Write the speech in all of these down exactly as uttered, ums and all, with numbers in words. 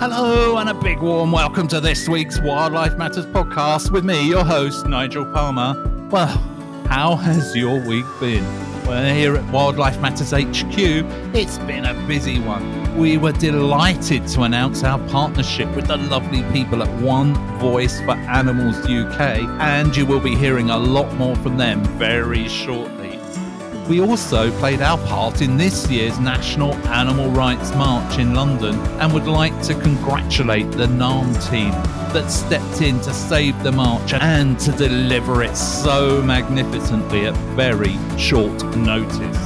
Hello and a big warm welcome to this week's Wildlife Matters podcast with me, your host, Nigel Palmer. Well, how has your week been? Well, here at Wildlife Matters H Q, it's been a busy one. We were delighted to announce our partnership with the lovely people at One Voice for Animals U K, and you will be hearing a lot more from them very shortly. We also played our part in this year's National Animal Rights March in London and would like to congratulate the NARM team that stepped in to save the march and to deliver it so magnificently at very short notice.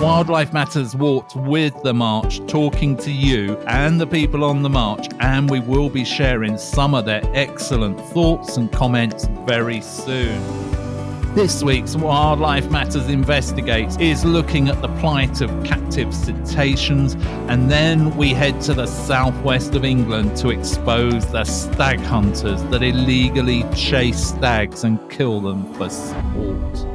Wildlife Matters walked with the march, talking to you and the people on the march, and we will be sharing some of their excellent thoughts and comments very soon. This week's Wildlife Matters Investigates is looking at the plight of captive cetaceans, and then we head to the southwest of England to expose the stag hunters that illegally chase stags and kill them for sport.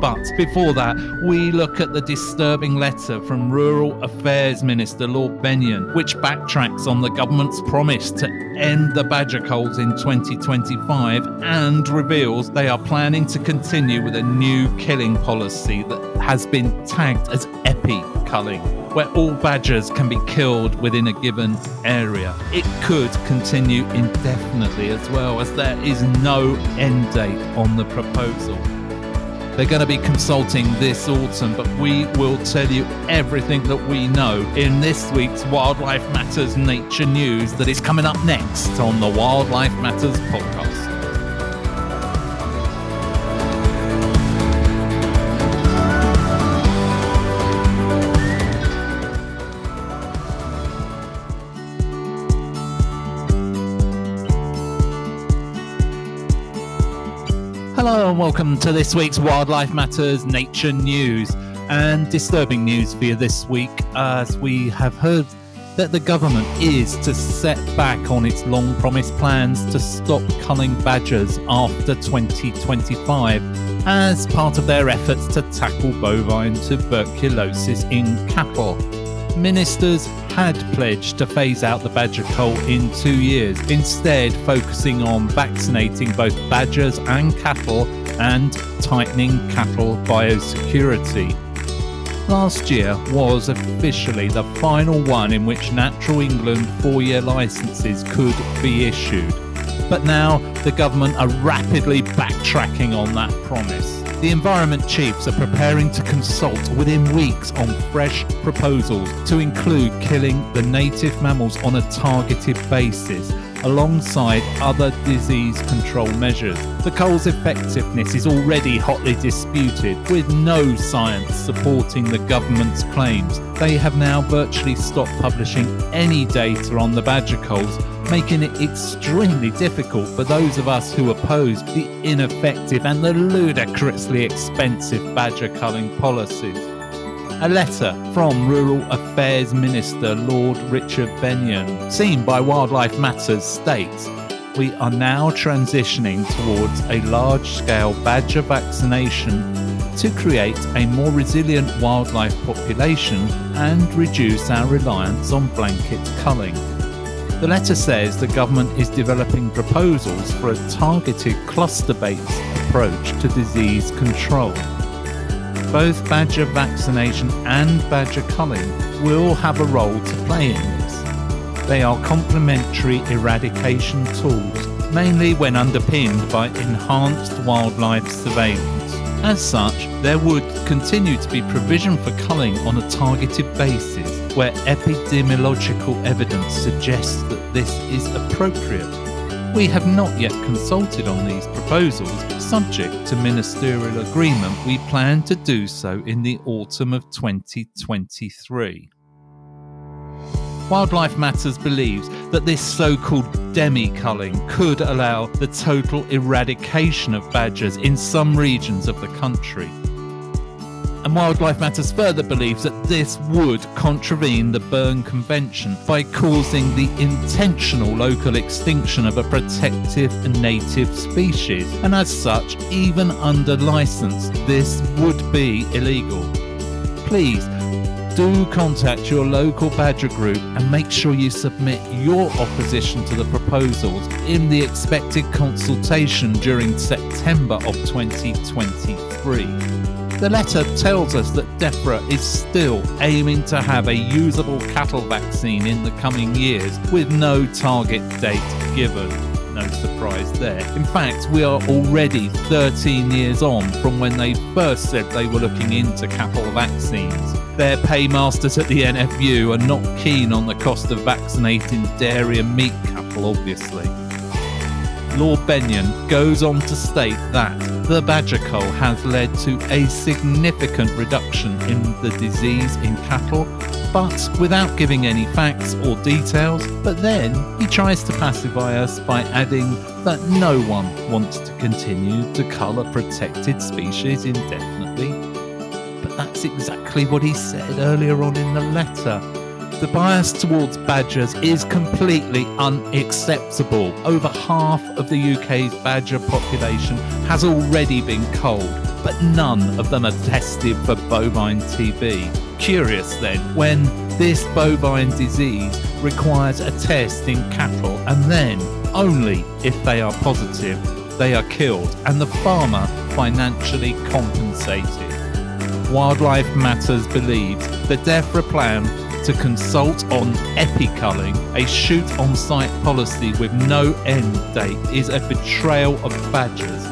But before that, we look at the disturbing letter from Rural Affairs Minister Lord Benyon, which backtracks on the government's promise to end the badger culls in twenty twenty-five and reveals they are planning to continue with a new killing policy that has been tagged as epi-culling, where all badgers can be killed within a given area. It could continue indefinitely as well, as there is no end date on the proposal. They're going to be consulting this autumn, but we will tell you everything that we know in this week's Wildlife Matters Nature News that is coming up next on the Wildlife Matters podcast. Hello and welcome to this week's Wildlife Matters Nature News, and disturbing news for you this week as we have heard that the government is to set back on its long promised plans to stop culling badgers after twenty twenty-five as part of their efforts to tackle bovine tuberculosis in cattle. Ministers had pledged to phase out the badger cull in two years, instead focusing on vaccinating both badgers and cattle and tightening cattle biosecurity. Last year was officially the final one in which Natural England four-year licences could be issued. But now the government are rapidly backtracking on that promise. The Environment Chiefs are preparing to consult within weeks on fresh proposals to include killing the native mammals on a targeted basis, alongside other disease control measures. The cull's effectiveness is already hotly disputed, with no science supporting the government's claims. They have now virtually stopped publishing any data on the badger culls, making it extremely difficult for those of us who oppose the ineffective and the ludicrously expensive badger culling policies. A letter from Rural Affairs Minister Lord Richard Benyon, seen by Wildlife Matters, states, "We are now transitioning towards a large-scale badger vaccination to create a more resilient wildlife population and reduce our reliance on blanket culling." The letter says the government is developing proposals for a targeted cluster-based approach to disease control. Both badger vaccination and badger culling will have a role to play in this. They are complementary eradication tools, mainly when underpinned by enhanced wildlife surveillance. As such, there would continue to be provision for culling on a targeted basis where epidemiological evidence suggests that this is appropriate. We have not yet consulted on these proposals. Subject to ministerial agreement, we plan to do so in the autumn of twenty twenty-three. Wildlife Matters believes that this so-called demi-culling could allow the total eradication of badgers in some regions of the country. And Wildlife Matters further believes that this would contravene the Berne Convention by causing the intentional local extinction of a protective native species, and as such, even under licence, this would be illegal. Please do contact your local badger group and make sure you submit your opposition to the proposals in the expected consultation during September of twenty twenty-three. The letter tells us that DEFRA is still aiming to have a usable cattle vaccine in the coming years with no target date given. No surprise there. In fact, we are already thirteen years on from when they first said they were looking into cattle vaccines. Their paymasters at the N F U are not keen on the cost of vaccinating dairy and meat cattle, obviously. Lord Benyon goes on to state that the badger cull has led to a significant reduction in the disease in cattle, but without giving any facts or details. But then he tries to pacify us by adding that no one wants to continue to cull a protected species indefinitely. But that's exactly what he said earlier on in the letter. The bias towards badgers is completely unacceptable. Over half of the U K's badger population has already been culled, but none of them are tested for bovine T B. Curious then, when this bovine disease requires a test in cattle, and then, only if they are positive, they are killed and the farmer financially compensated. Wildlife Matters believes the DEFRA plan to consult on epi-culling, a shoot-on-site policy with no end date, is a betrayal of badgers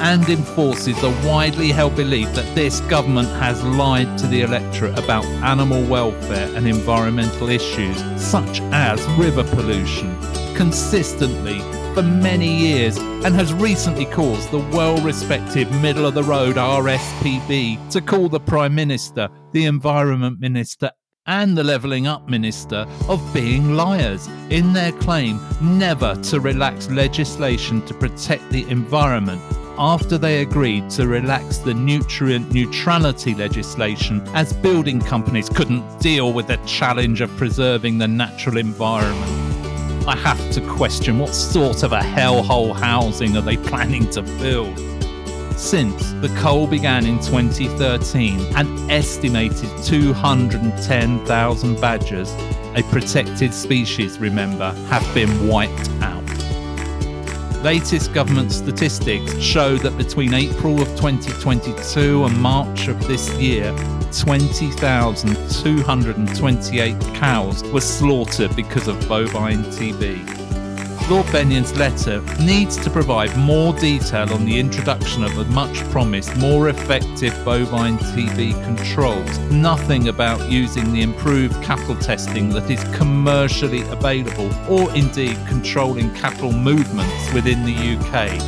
and enforces the widely held belief that this government has lied to the electorate about animal welfare and environmental issues, such as river pollution, consistently for many years, and has recently caused the well-respected middle-of-the-road R S P B to call the Prime Minister, the Environment Minister and the Levelling Up Minister of being liars in their claim never to relax legislation to protect the environment after they agreed to relax the nutrient neutrality legislation, as building companies couldn't deal with the challenge of preserving the natural environment. I have to question, what sort of a hellhole housing are they planning to build? Since the cull began in twenty thirteen, an estimated two hundred ten thousand badgers, a protected species remember, have been wiped out. Latest government statistics show that between April of twenty twenty-two and March of this year, twenty thousand two hundred twenty-eight cows were slaughtered because of bovine T B. Lord Benyon's letter needs to provide more detail on the introduction of the much-promised, more effective bovine T B controls. Nothing about using the improved cattle testing that is commercially available, or indeed controlling cattle movements within the U K.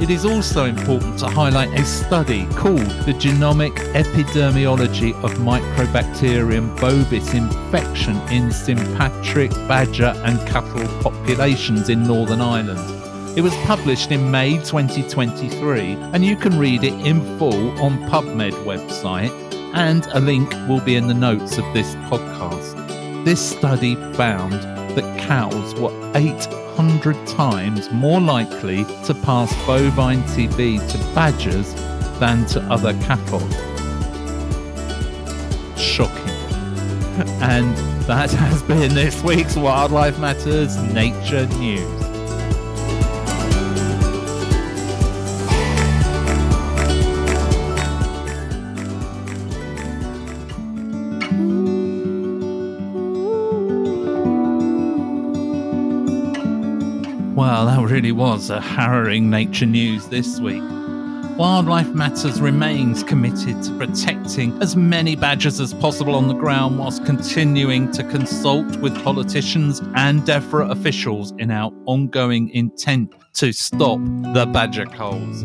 It is also important to highlight a study called the Genomic Epidemiology of Mycobacterium bovis Infection in Sympatric Badger and Cattle Populations in Northern Ireland. It was published in May twenty twenty-three, and you can read it in full on PubMed website, and a link will be in the notes of this podcast. This study found that cows were eight hundred times more likely to pass bovine T B to badgers than to other cattle. Shocking. And that has been this week's Wildlife Matters Nature News. Well, that really was a harrowing nature news this week. Wildlife Matters remains committed to protecting as many badgers as possible on the ground, whilst continuing to consult with politicians and DEFRA officials in our ongoing intent to stop the badger culls.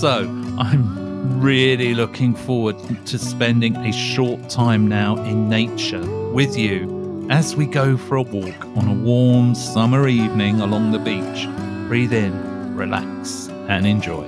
So I'm really looking forward to spending a short time now in nature with you, as we go for a walk on a warm summer evening along the beach. Breathe in, relax, and enjoy.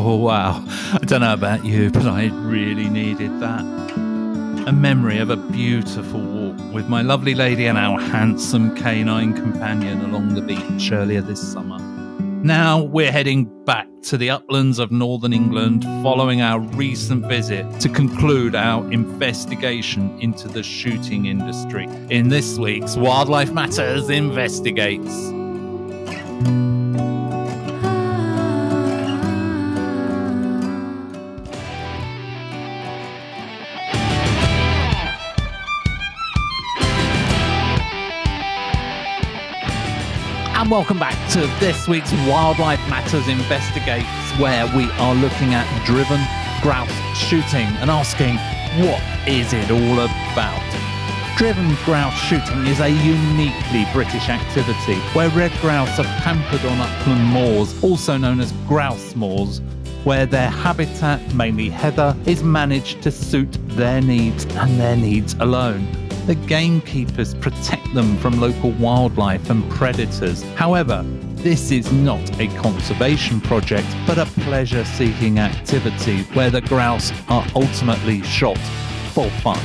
Oh, wow. I don't know about you, but I really needed that. A memory of a beautiful walk with my lovely lady and our handsome canine companion along the beach earlier this summer. Now we're heading back to the uplands of Northern England following our recent visit to conclude our investigation into the shooting industry in this week's Wildlife Matters Investigates. And welcome back to this week's Wildlife Matters Investigates, where we are looking at driven grouse shooting and asking, what is it all about? Driven grouse shooting is a uniquely British activity where red grouse are pampered on upland moors, also known as grouse moors, where their habitat, mainly heather, is managed to suit their needs and their needs alone. The gamekeepers protect them from local wildlife and predators. However, this is not a conservation project, but a pleasure-seeking activity where the grouse are ultimately shot for fun.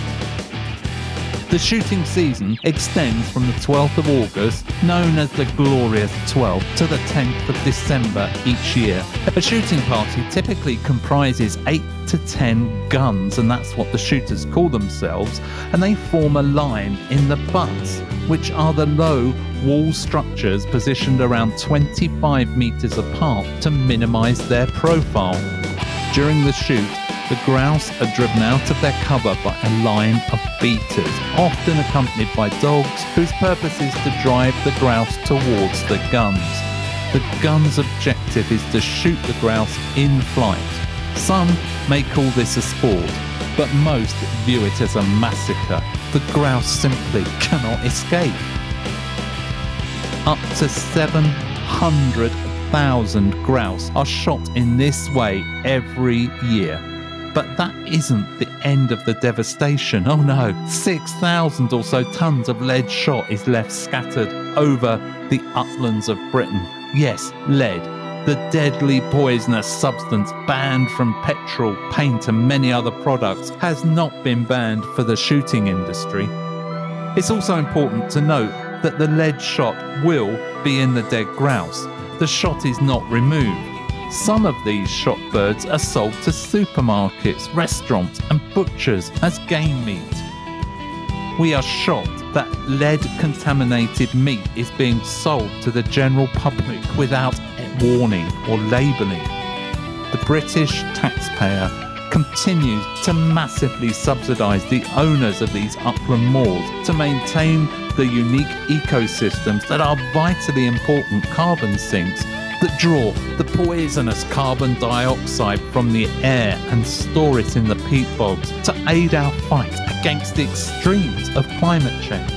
The shooting season extends from the twelfth of August, known as the Glorious twelfth, to the tenth of December each year. A shooting party typically comprises eight to ten guns, and that's what the shooters call themselves, and they form a line in the butts, which are the low wall structures positioned around twenty-five metres apart to minimise their profile. During the shoot, the grouse are driven out of their cover by a line of beaters, often accompanied by dogs, whose purpose is to drive the grouse towards the guns. The guns' objective is to shoot the grouse in flight. Some may call this a sport, but most view it as a massacre. The grouse simply cannot escape. Up to seven hundred thousand grouse are shot in this way every year. But that isn't the end of the devastation. Oh no, six thousand or so tons of lead shot is left scattered over the uplands of Britain. Yes, lead, the deadly poisonous substance banned from petrol, paint and many other products, has not been banned for the shooting industry. It's also important to note that the lead shot will be in the dead grouse. The shot is not removed. Some of these shot birds are sold to supermarkets, restaurants and butchers as game meat. We are shocked that lead-contaminated meat is being sold to the general public without warning or labelling. The British taxpayer continues to massively subsidise the owners of these upland moors to maintain the unique ecosystems that are vitally important carbon sinks that draw the poisonous carbon dioxide from the air and store it in the peat bogs to aid our fight against the extremes of climate change.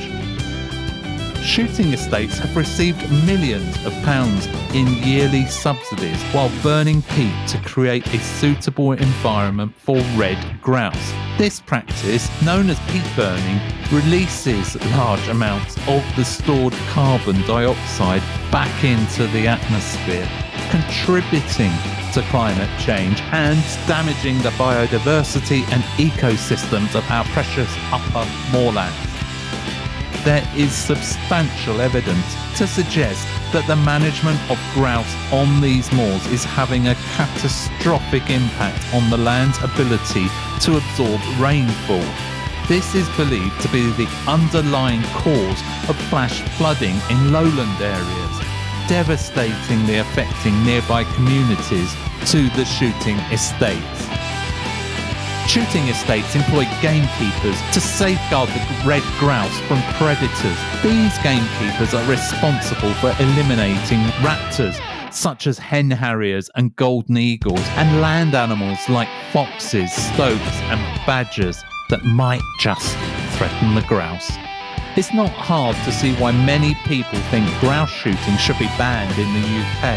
Shooting estates have received millions of pounds in yearly subsidies while burning peat to create a suitable environment for red grouse. This practice, known as peat burning, releases large amounts of the stored carbon dioxide back into the atmosphere, contributing to climate change and damaging the biodiversity and ecosystems of our precious upper moorlands. There is substantial evidence to suggest that the management of grouse on these moors is having a catastrophic impact on the land's ability to absorb rainfall. This is believed to be the underlying cause of flash flooding in lowland areas, devastatingly affecting nearby communities to the shooting estates. Shooting estates employ gamekeepers to safeguard the red grouse from predators. These gamekeepers are responsible for eliminating raptors such as hen harriers and golden eagles, and land animals like foxes, stoats and badgers that might just threaten the grouse. It's not hard to see why many people think grouse shooting should be banned in the U K.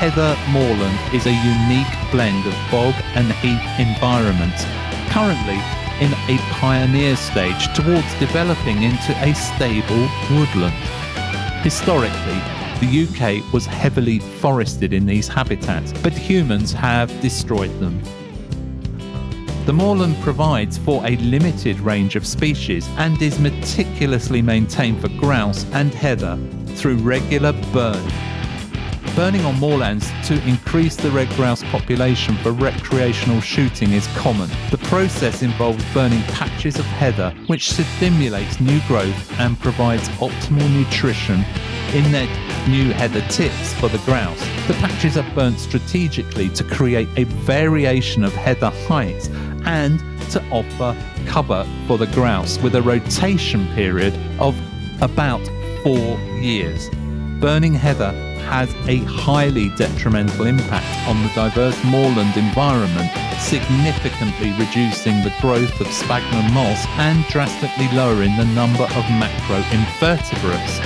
Heather moorland is a unique blend of bog and heath environments, currently in a pioneer stage towards developing into a stable woodland. Historically, the U K was heavily forested in these habitats, but humans have destroyed them. The moorland provides for a limited range of species and is meticulously maintained for grouse and heather through regular burning. Burning on moorlands to increase the red grouse population for recreational shooting is common. The process involves burning patches of heather, which stimulates new growth and provides optimal nutrition in their new heather tips for the grouse. The patches are burnt strategically to create a variation of heather heights and to offer cover for the grouse with a rotation period of about four years. Burning heather has a highly detrimental impact on the diverse moorland environment, significantly reducing the growth of sphagnum moss and drastically lowering the number of macroinvertebrates.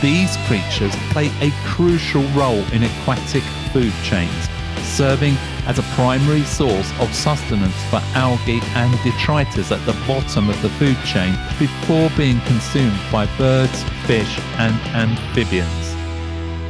These creatures play a crucial role in aquatic food chains, serving as a primary source of sustenance for algae and detritus at the bottom of the food chain before being consumed by birds, fish, and amphibians.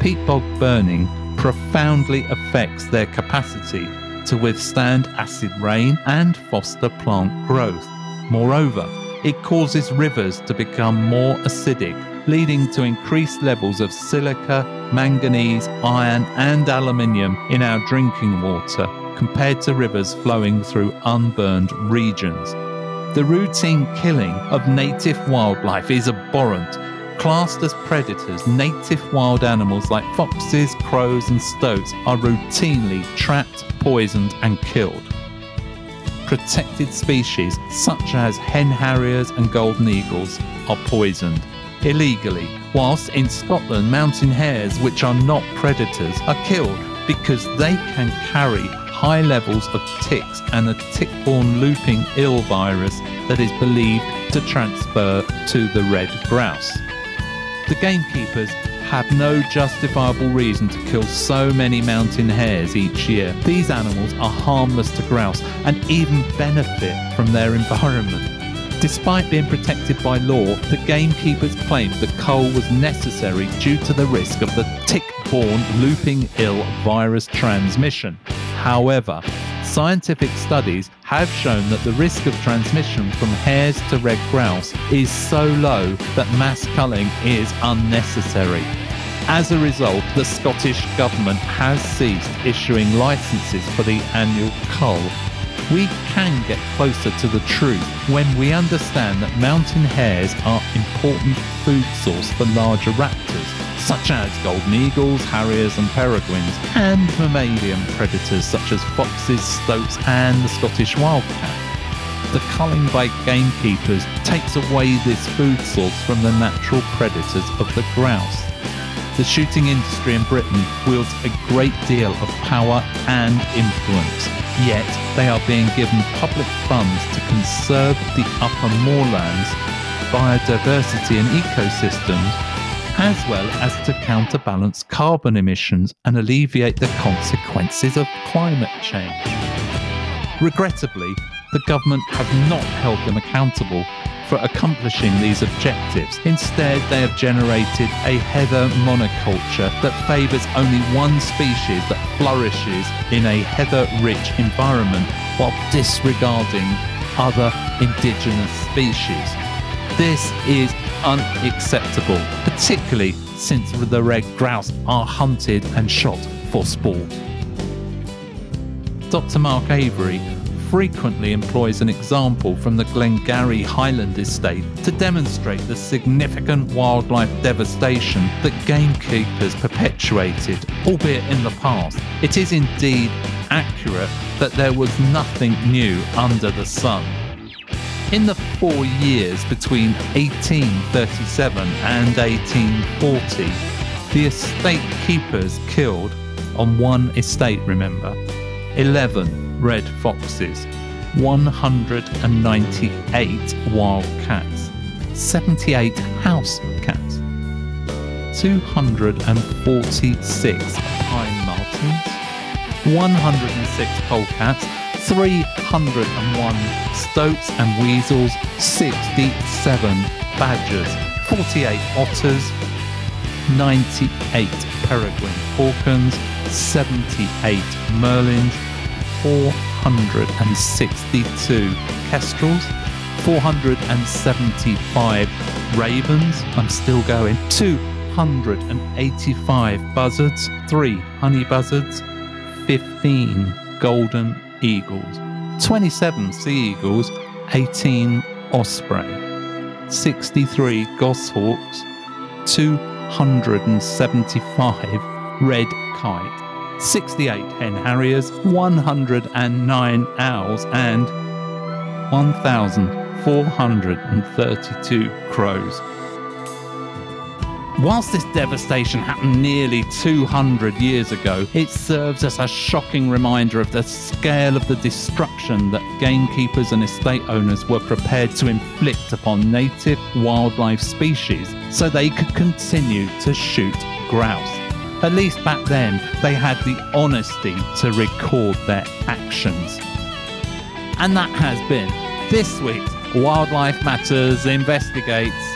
Peat bog burning profoundly affects their capacity to withstand acid rain and foster plant growth. Moreover, it causes rivers to become more acidic, leading to increased levels of silica, manganese, iron, and aluminium in our drinking water compared to rivers flowing through unburned regions. The routine killing of native wildlife is abhorrent. Classed as predators, native wild animals like foxes, crows, and stoats are routinely trapped, poisoned, and killed. Protected species such as hen harriers and golden eagles are poisoned illegally, whilst in Scotland, mountain hares, which are not predators, are killed because they can carry high levels of ticks and a tick-borne looping ill virus that is believed to transfer to the red grouse. The gamekeepers have no justifiable reason to kill so many mountain hares each year. These animals are harmless to grouse and even benefit from their environment. Despite being protected by law, the gamekeepers claimed the cull was necessary due to the risk of the tick-borne looping ill virus transmission. However, scientific studies have shown that the risk of transmission from hares to red grouse is so low that mass culling is unnecessary. As a result, the Scottish Government has ceased issuing licences for the annual cull. We can get closer to the truth when we understand that mountain hares are an important food source for larger raptors, such as golden eagles, harriers and peregrines, and mammalian predators such as foxes, stoats and the Scottish wildcat. The culling by gamekeepers takes away this food source from the natural predators of the grouse. The shooting industry in Britain wields a great deal of power and influence, yet they are being given public funds to conserve the upper moorlands, biodiversity and ecosystems, as well as to counterbalance carbon emissions and alleviate the consequences of climate change. Regrettably, the government have not held them accountable for accomplishing these objectives. Instead, they have generated a heather monoculture that favours only one species that flourishes in a heather-rich environment while disregarding other indigenous species. This is unacceptable, particularly since the red grouse are hunted and shot for sport. Doctor Mark Avery frequently employs an example from the Glengarry Highland estate to demonstrate the significant wildlife devastation that gamekeepers perpetuated, albeit in the past. It is indeed accurate that there was nothing new under the sun. In the four years between eighteen thirty-seven and eighteen forty, the estate keepers killed, on one estate remember, eleven red foxes, one hundred ninety-eight wild cats, seventy-eight house cats, two hundred forty-six pine martins, one hundred six polecats, three hundred one stoats and weasels, sixty-seven badgers, forty-eight otters, ninety-eight peregrine falcons, seventy-eight merlins, four hundred sixty-two kestrels, four hundred seventy-five ravens, I'm still going, two hundred eighty-five buzzards, three honey buzzards, fifteen golden eagles, twenty-seven sea eagles, eighteen osprey, sixty-three goshawks, two hundred seventy-five red kite, sixty-eight hen harriers, one hundred nine owls, and one thousand four hundred thirty-two crows. Whilst this devastation happened nearly two hundred years ago, it serves as a shocking reminder of the scale of the destruction that gamekeepers and estate owners were prepared to inflict upon native wildlife species so they could continue to shoot grouse. At least back then, they had the honesty to record their actions. And that has been this week's Wildlife Matters Investigates.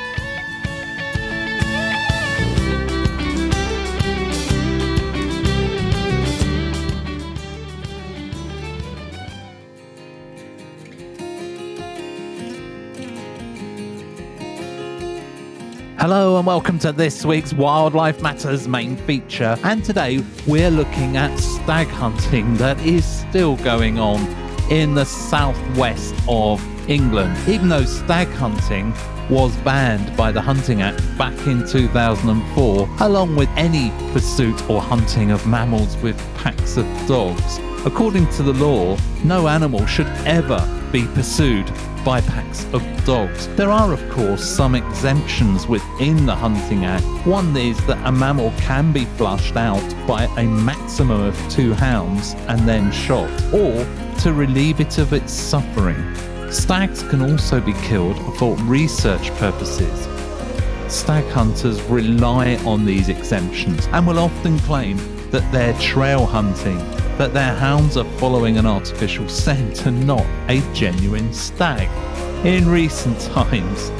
Hello and welcome to this week's Wildlife Matters main feature, and today we're looking at stag hunting that is still going on in the southwest of England. Even though stag hunting was banned by the Hunting Act back in two thousand four, along with any pursuit or hunting of mammals with packs of dogs, according to the law, no animal should ever be pursued by packs of dogs. There are, of course, some exemptions within the Hunting Act. One is that a mammal can be flushed out by a maximum of two hounds and then shot, or to relieve it of its suffering. Stags can also be killed for research purposes. Stag hunters rely on these exemptions and will often claim that they're trail hunting, that their hounds are following an artificial scent and not a genuine stag. In recent times,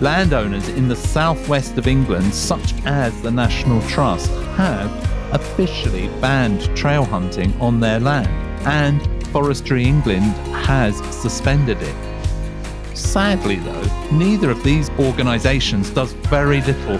landowners in the southwest of England, such as the National Trust, have officially banned trail hunting on their land, and Forestry England has suspended it. Sadly though, neither of these organisations does very little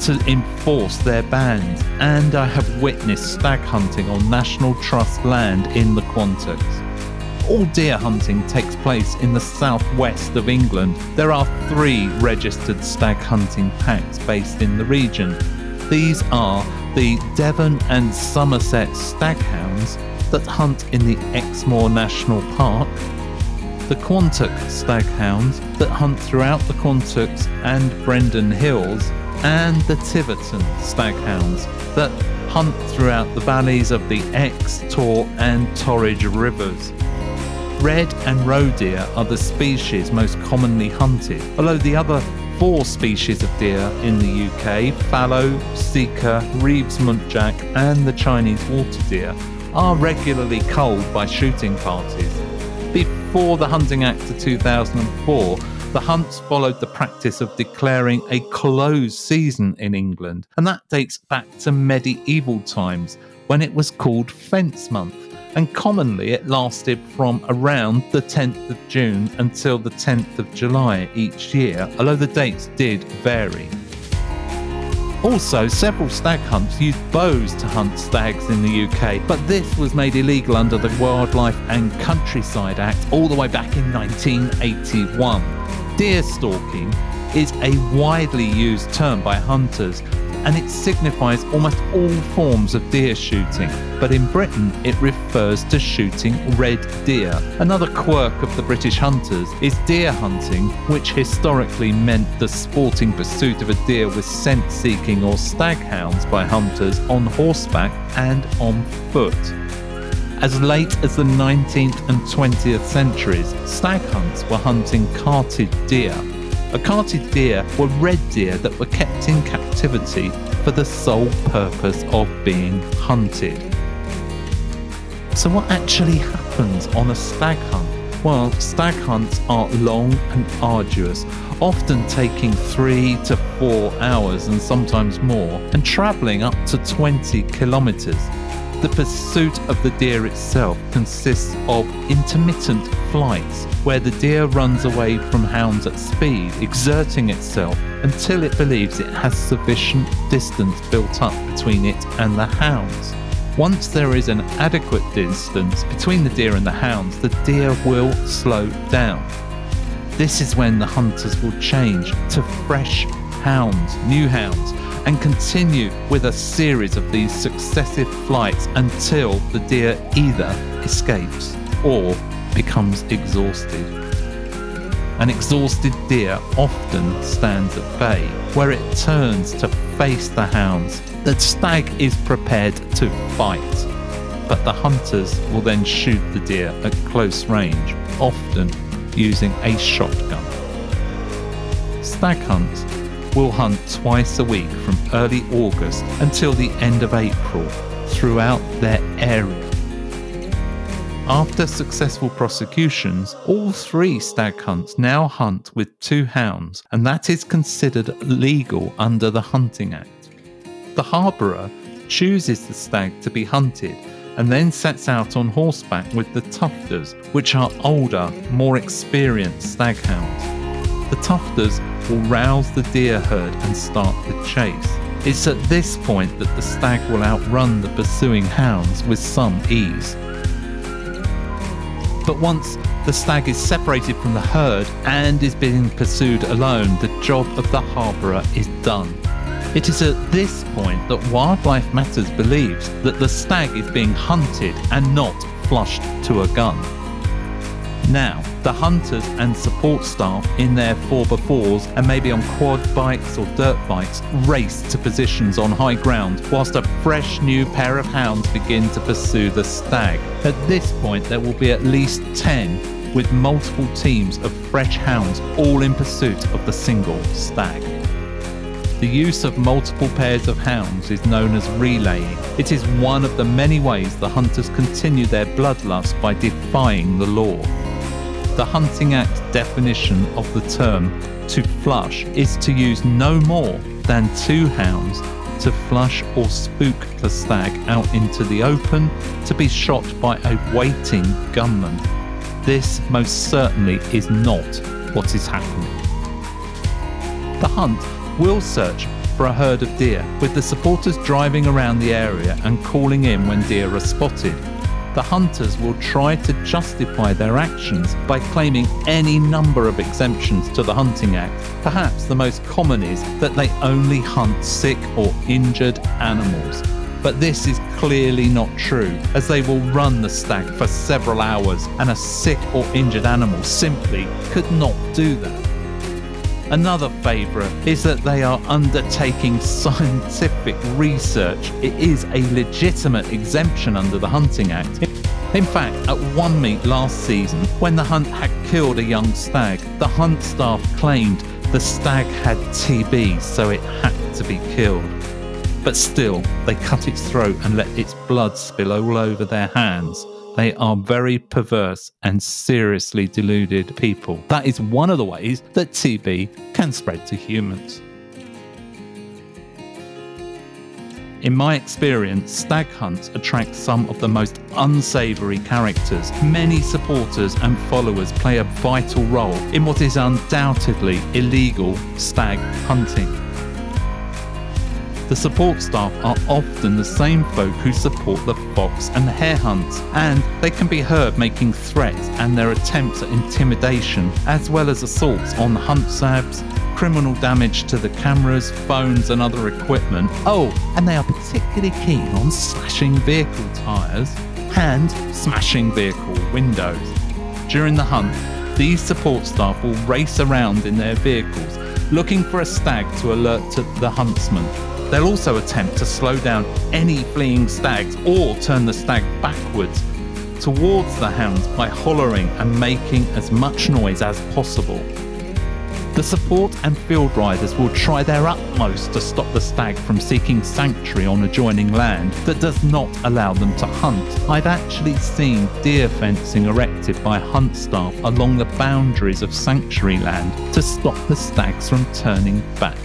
to enforce their bans, and I have witnessed stag hunting on National Trust land in the Quantocks. All deer hunting takes place in the southwest of England. There are three registered stag hunting packs based in the region. These are the Devon and Somerset stag hounds that hunt in the Exmoor National Park, the Quantock stag hounds that hunt throughout the Quantocks and Brendon Hills, and the Tiverton stag hounds that hunt throughout the valleys of the Exe, Tor and Torridge rivers. Red and roe deer are the species most commonly hunted, although the other four species of deer in the U K, fallow, seeker, Reeves muntjac and the Chinese water deer, are regularly culled by shooting parties. Before the Hunting Act of two thousand four, the hunts followed the practice of declaring a closed season in England, and that dates back to medieval times when it was called Fence Month, and commonly it lasted from around the tenth of June until the tenth of July each year, although the dates did vary. Also, several stag hunts used bows to hunt stags in the U K, but this was made illegal under the Wildlife and Countryside Act all the way back in nineteen eighty-one. Deer stalking is a widely used term by hunters, and it signifies almost all forms of deer shooting, but in Britain it refers to shooting red deer. Another quirk of the British hunters is deer hunting, which historically meant the sporting pursuit of a deer with scent-seeking or stag hounds by hunters on horseback and on foot. As late as the nineteenth and twentieth centuries, stag hunts were hunting carted deer. A carted deer were red deer that were kept in captivity for the sole purpose of being hunted. So what actually happens on a stag hunt? world, stag hunts are long and arduous, often taking three to four hours and sometimes more, and travelling up to twenty kilometres. The pursuit of the deer itself consists of intermittent flights, where the deer runs away from hounds at speed, exerting itself until it believes it has sufficient distance built up between it and the hounds. Once there is an adequate distance between the deer and the hounds, the deer will slow down. This is when the hunters will change to fresh hounds, new hounds, and continue with a series of these successive flights until the deer either escapes or becomes exhausted. An exhausted deer often stands at bay, where it turns to face the hounds. The stag is prepared to fight, but the hunters will then shoot the deer at close range, often using a shotgun. Stag hunts will hunt twice a week from early August until the end of April throughout their area. After successful prosecutions, all three stag hunts now hunt with two hounds, and that is considered legal under the Hunting Act. The harbourer chooses the stag to be hunted and then sets out on horseback with the tufters, which are older, more experienced stag hounds. The tufters will rouse the deer herd and start the chase. It's at this point that the stag will outrun the pursuing hounds with some ease. But once the stag is separated from the herd and is being pursued alone, the job of the harbourer is done. It is at this point that Wildlife Matters believes that the stag is being hunted and not flushed to a gun. Now, the hunters and support staff in their four by fours and maybe on quad bikes or dirt bikes race to positions on high ground whilst a fresh new pair of hounds begin to pursue the stag. At this point, there will be at least ten with multiple teams of fresh hounds all in pursuit of the single stag. The use of multiple pairs of hounds is known as relaying. It is one of the many ways the hunters continue their bloodlust by defying the law. The Hunting Act definition of the term to flush is to use no more than two hounds to flush or spook the stag out into the open to be shot by a waiting gunman. This most certainly is not what is happening. The hunt will search for a herd of deer, with the supporters driving around the area and calling in when deer are spotted. The hunters will try to justify their actions by claiming any number of exemptions to the Hunting Act. Perhaps the most common is that they only hunt sick or injured animals. But this is clearly not true, as they will run the stag for several hours, and a sick or injured animal simply could not do that. Another favourite is that they are undertaking scientific research. It is a legitimate exemption under the Hunting Act. In fact, at one meet last season, when the hunt had killed a young stag, the hunt staff claimed the stag had T B, so it had to be killed. But still, they cut its throat and let its blood spill all over their hands. They are very perverse and seriously deluded people. That is one of the ways that T B can spread to humans. In my experience, stag hunts attract some of the most unsavoury characters. Many supporters and followers play a vital role in what is undoubtedly illegal stag hunting. The support staff are often the same folk who support the fox and the hare hunts, and they can be heard making threats and their attempts at intimidation, as well as assaults on hunt sabs, criminal damage to the cameras, phones and other equipment. Oh, and they are particularly keen on slashing vehicle tyres and smashing vehicle windows. During the hunt, these support staff will race around in their vehicles, looking for a stag to alert to the huntsman. They'll also attempt to slow down any fleeing stags or turn the stag backwards towards the hounds by hollering and making as much noise as possible. The support and field riders will try their utmost to stop the stag from seeking sanctuary on adjoining land that does not allow them to hunt. I've actually seen deer fencing erected by hunt staff along the boundaries of sanctuary land to stop the stags from turning back.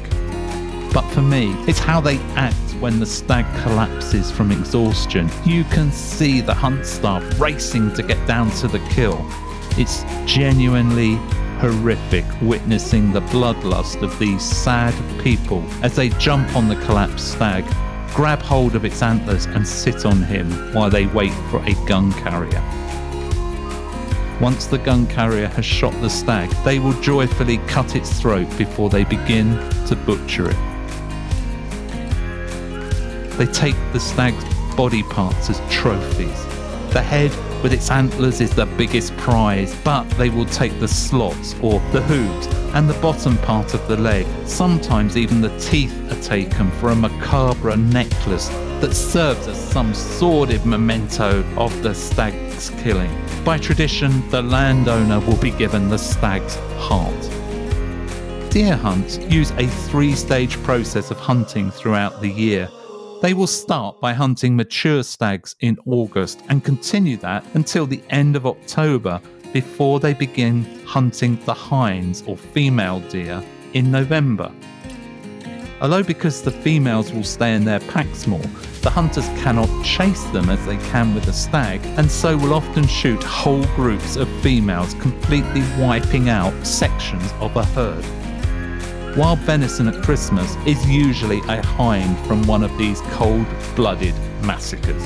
But for me, it's how they act when the stag collapses from exhaustion. You can see the hunt staff racing to get down to the kill. It's genuinely horrific witnessing the bloodlust of these sad people as they jump on the collapsed stag, grab hold of its antlers and sit on him while they wait for a gun carrier. Once the gun carrier has shot the stag, they will joyfully cut its throat before they begin to butcher it. They take the stag's body parts as trophies. The head with its antlers is the biggest prize, but they will take the slots or the hooves and the bottom part of the leg. Sometimes even the teeth are taken for a macabre necklace that serves as some sordid memento of the stag's killing. By tradition, the landowner will be given the stag's heart. Deer hunts use a three-stage process of hunting throughout the year. They will start by hunting mature stags in August and continue that until the end of October before they begin hunting the hinds or female deer in November. Although because the females will stay in their packs more, the hunters cannot chase them as they can with a stag and so will often shoot whole groups of females, completely wiping out sections of a herd. Wild venison at Christmas is usually a hind from one of these cold-blooded massacres.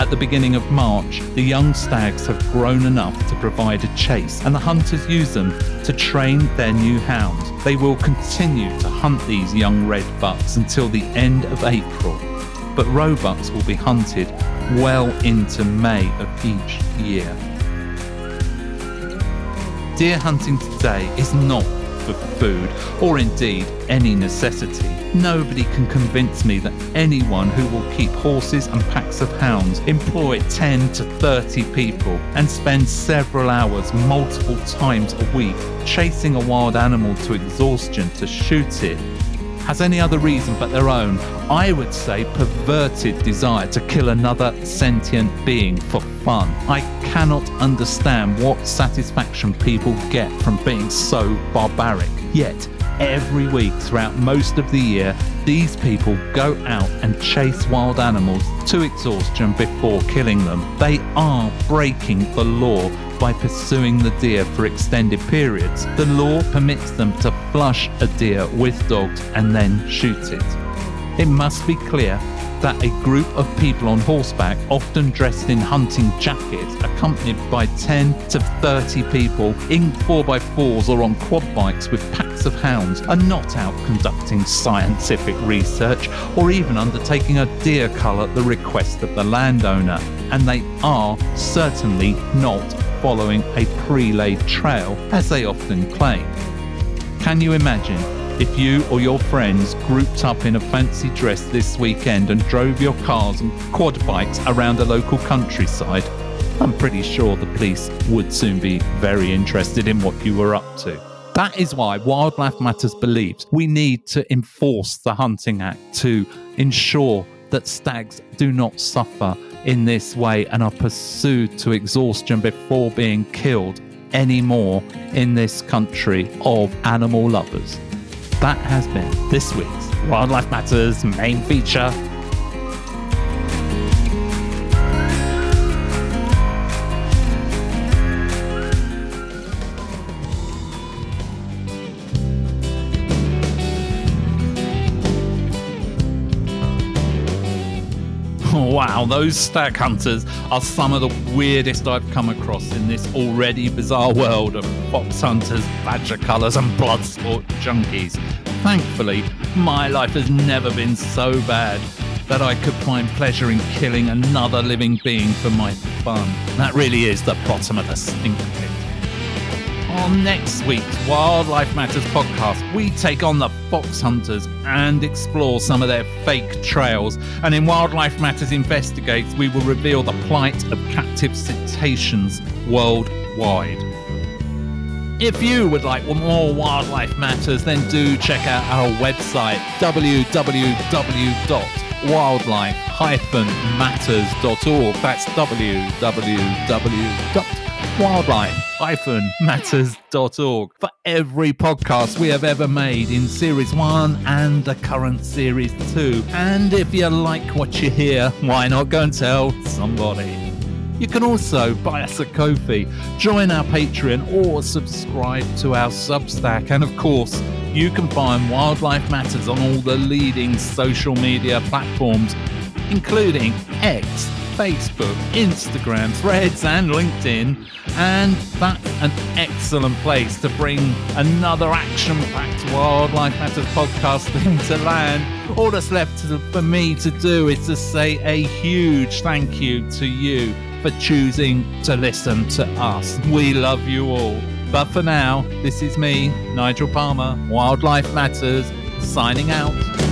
At the beginning of March, the young stags have grown enough to provide a chase, and the hunters use them to train their new hounds. They will continue to hunt these young red bucks until the end of April, but roebucks will be hunted well into May of each year. Deer hunting today is not for food, or indeed any necessity. Nobody can convince me that anyone who will keep horses and packs of hounds, employ ten to thirty people, and spend several hours multiple times a week chasing a wild animal to exhaustion to shoot it, has any other reason but their own, I would say perverted desire to kill another sentient being for fun. I cannot understand what satisfaction people get from being so barbaric. Yet, every week throughout most of the year, these people go out and chase wild animals to exhaustion before killing them. They are breaking the law by pursuing the deer for extended periods. The law permits them to flush a deer with dogs and then shoot it. It must be clear that a group of people on horseback, often dressed in hunting jackets, accompanied by ten to thirty people in four by fours or on quad bikes with packs of hounds, are not out conducting scientific research or even undertaking a deer cull at the request of the landowner, and they are certainly not following a pre-laid trail as they often claim. Can you imagine if you or your friends grouped up in a fancy dress this weekend and drove your cars and quad bikes around the local countryside? I'm pretty sure the police would soon be very interested in what you were up to. That is why Wildlife Matters believes we need to enforce the Hunting Act to ensure that stags do not suffer in this way and are pursued to exhaustion before being killed anymore in this country of animal lovers. That has been this week's Wildlife Matters main feature. Wow, those stag hunters are some of the weirdest I've come across in this already bizarre world of fox hunters, badger cullers and blood sport junkies. Thankfully, my life has never been so bad that I could find pleasure in killing another living being for my fun. That really is the bottom of the stink pit. On next week's Wildlife Matters podcast, we take on the fox hunters and explore some of their fake trails. And in Wildlife Matters Investigates, we will reveal the plight of captive cetaceans worldwide. If you would like more Wildlife Matters, then do check out our website, w w w dot wildlife dash matters dot org. That's w w w dot wildlife dash matters dot org. For every podcast we have ever made in series one and the current series two. And if you like what you hear, why not go and tell somebody? You can also buy us a coffee, join our Patreon, or subscribe to our Substack. And of course, you can find Wildlife Matters on all the leading social media platforms, including X, Facebook, Instagram, Threads, and LinkedIn. And that's an excellent place to bring another action-packed Wildlife Matters podcast into land. All that's left to, for me to do is to say a huge thank you to you for choosing to listen to us. We love you all. But for now, this is me, Nigel Palmer, Wildlife Matters, signing out.